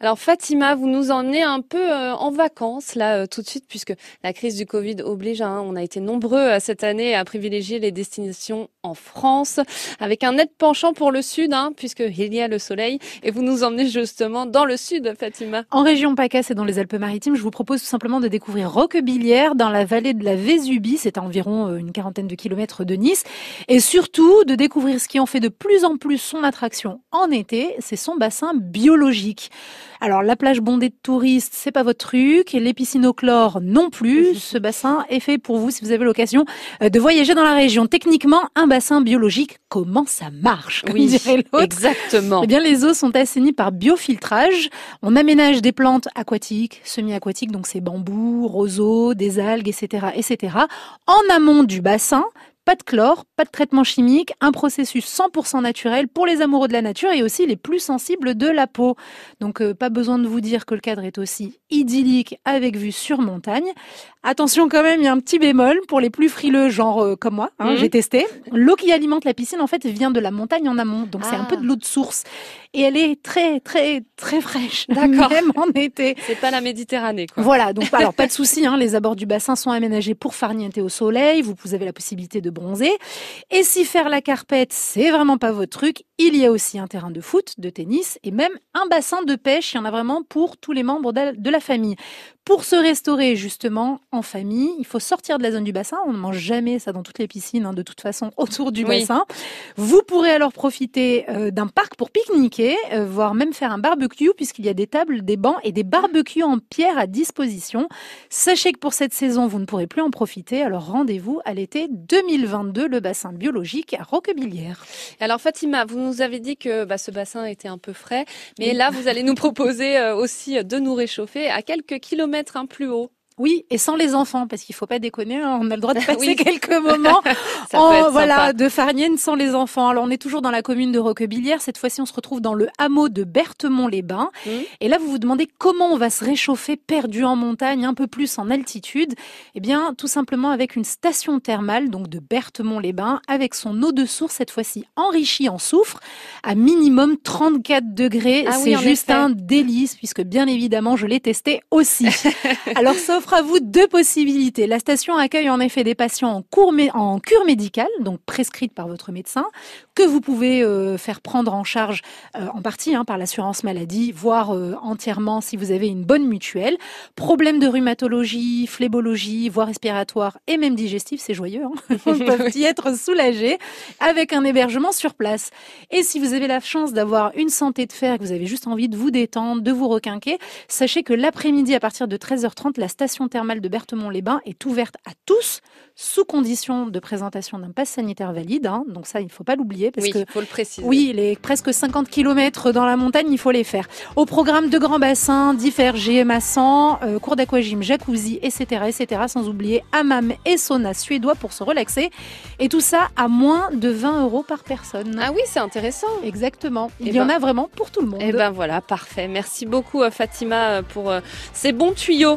Alors Fatima, vous nous emmenez un peu en vacances là tout de suite, puisque la crise du Covid oblige. On a été nombreux cette année à privilégier les destinations en France, avec un net penchant pour le sud, puisqu'il y a le soleil. Et vous nous emmenez justement dans le sud, Fatima. En région Paca, c'est dans les Alpes-Maritimes. Je vous propose tout simplement de découvrir Roquebillière, dans la vallée de la Vésubie. C'est à environ une 40aine de kilomètres de Nice. Et surtout, de découvrir ce qui en fait de plus en plus son attraction en été, c'est son bassin biologique. Alors, la plage bondée de touristes, c'est pas votre truc. Et les piscines au chlore non plus. Ce bassin est fait pour vous si vous avez l'occasion de voyager dans la région. Techniquement, un bassin biologique, comment ça marche, comme dirait l'autre. Exactement. Eh bien, les eaux sont assainies par biofiltrage. On aménage des plantes aquatiques, semi-aquatiques, donc c'est bambous, roseaux, des algues, etc., etc. En amont du bassin, pas de chlore, pas de traitement chimique, un processus 100% naturel pour les amoureux de la nature et aussi les plus sensibles de la peau. Donc pas besoin de vous dire que le cadre est aussi idyllique avec vue sur montagne. Attention quand même, il y a un petit bémol pour les plus frileux, genre comme moi, j'ai testé. L'eau qui alimente la piscine en fait vient de la montagne en amont, donc c'est un peu de l'eau de source. Et elle est très très très fraîche, même en été. C'est pas la Méditerranée, quoi. Voilà, donc alors pas de souci, les abords du bassin sont aménagés pour farnienter au soleil, vous avez la possibilité de bronzer. Et si faire la carpette, c'est vraiment pas votre truc, il y a aussi un terrain de foot, de tennis et même un bassin de pêche. Il y en a vraiment pour tous les membres de la famille. Pour se restaurer justement en famille, il faut sortir de la zone du bassin. On ne mange jamais ça dans toutes les piscines, de toute façon, autour du bassin. Vous pourrez alors profiter d'un parc pour pique-niquer, voire même faire un barbecue, puisqu'il y a des tables, des bancs et des barbecues en pierre à disposition. Sachez que pour cette saison, vous ne pourrez plus en profiter. Alors rendez-vous à l'été 2022, le bassin biologique à Roquebillière. Alors Fatima, vous nous avez dit que ce bassin était un peu frais, mais là vous allez nous proposer aussi de nous réchauffer à quelques kilomètres plus haut. Oui, et sans les enfants, parce qu'il faut pas déconner, on a le droit de passer quelques moments de farnienne sans les enfants. Alors on est toujours dans la commune de Roquebillière, cette fois-ci on se retrouve dans le hameau de Berthemont-les-Bains. Et là vous vous demandez comment on va se réchauffer perdu en montagne, un peu plus en altitude. Eh bien tout simplement avec une station thermale donc de Berthemont-les-Bains, avec son eau de source cette fois-ci enrichie en soufre, à minimum 34 degrés. C'est juste un délice, puisque bien évidemment je l'ai testé aussi. Alors sauf à vous deux possibilités. La station accueille en effet des patients en cure médicale, donc prescrite par votre médecin, que vous pouvez faire prendre en charge en partie par l'assurance maladie, voire entièrement si vous avez une bonne mutuelle. Problèmes de rhumatologie, phlébologie, voire respiratoire et même digestif, c'est joyeux, ils peuvent y être soulagés avec un hébergement sur place. Et si vous avez la chance d'avoir une santé de fer, que vous avez juste envie de vous détendre, de vous requinquer, sachez que l'après-midi à partir de 13h30, la station thermale de Berthemont-les-Bains est ouverte à tous, sous condition de présentation d'un pass sanitaire valide. Donc ça, il ne faut pas l'oublier. Parce que, il faut le préciser. Oui, les presque 50 km dans la montagne, il faut les faire. Au programme de grands bassins, diffère GMA 100, cours d'aquagym, jacuzzi, etc. Sans oublier hammam et sauna suédois pour se relaxer. Et tout ça à moins de 20 € par personne. Ah oui, c'est intéressant. Exactement. Il y en a vraiment pour tout le monde. Parfait. Merci beaucoup Fatima pour ces bons tuyaux.